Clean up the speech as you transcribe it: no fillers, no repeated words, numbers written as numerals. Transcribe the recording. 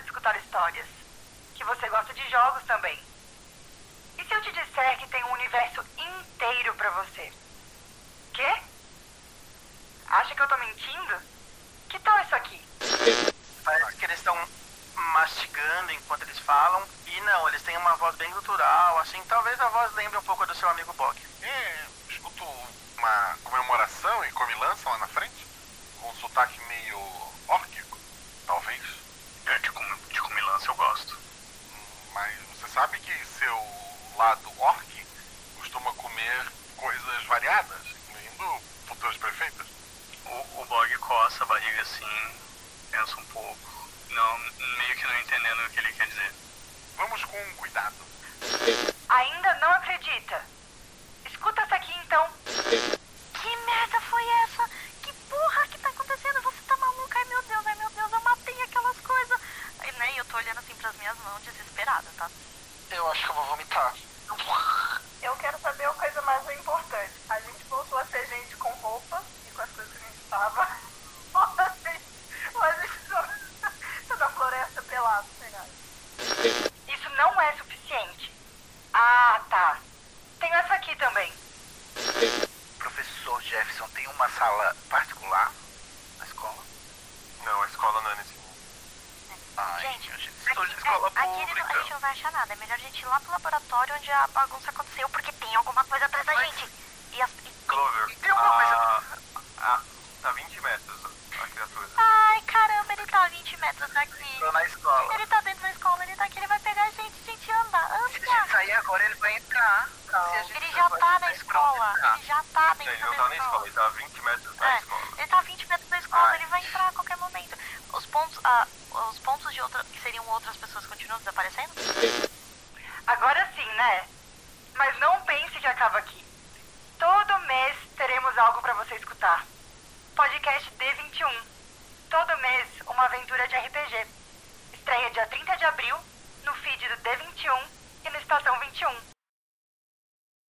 gosta de escutar histórias, que você gosta de jogos também. E se eu te disser que tem um universo inteiro pra você? Quê? Acha que eu tô mentindo? Que tal isso aqui? Parece que eles estão mastigando enquanto eles falam. E não, eles têm uma voz bem gutural, assim, talvez a voz lembre um pouco do seu amigo Bok. É, escuto uma comemoração e comilança lá na frente, com um sotaque meio órquico, talvez. É, de comilança eu gosto. Mas você sabe que seu lado orc costuma comer coisas variadas, incluindo futuras prefeitas? O Bog coça a barriga assim, pensa um pouco, não, meio que não entendendo o que ele quer dizer. Vamos com cuidado. Ainda não acredita? Escuta essa aqui então. Que merda foi essa? Que porra que tá acontecendo? Você tá maluca? Ai meu Deus, eu matei aquelas coisas. E nem eu tô olhando assim pras minhas mãos desesperada, tá? Eu acho que eu vou vomitar. Eu quero saber uma coisa mais importante. A gente voltou a ser gente com roupa e com as coisas que a gente tava. Mas a gente tá na floresta pelado, pegado. Não é suficiente. Ah, tá. Tenho essa aqui também. Professor Jefferson tem uma sala particular na escola? Não, a escola não é nesse mundo. Gente, estou de escola pública. Aqui a gente não vai achar nada. É melhor a gente ir lá pro laboratório onde a bagunça aconteceu, porque tem alguma coisa atrás da gente. Clover, tem alguma coisa... Tá 20 metros a criatura. Ai, caramba, ele tá a 20 metros daqui. Tô na escola. Ele tá dentro da escola, ele tá aqui, ele vai pegar a gente. Gente, anda. Se a gente sair agora, ele vai entrar. Ele já tá na escola. Ele já tá dentro da escola. Ele não tá na escola, ele tá a 20 metros da escola. Ele tá a 20 metros da escola, ele vai entrar a qualquer momento. Os pontos de outra, que seriam outras pessoas continuam desaparecendo? Agora sim, né? Mas não pense que acaba aqui. Todo mês teremos algo pra você escutar. Podcast D21. Todo mês, uma aventura de RPG. Estreia dia 30 de abril, no feed do D21 e no Estação 21.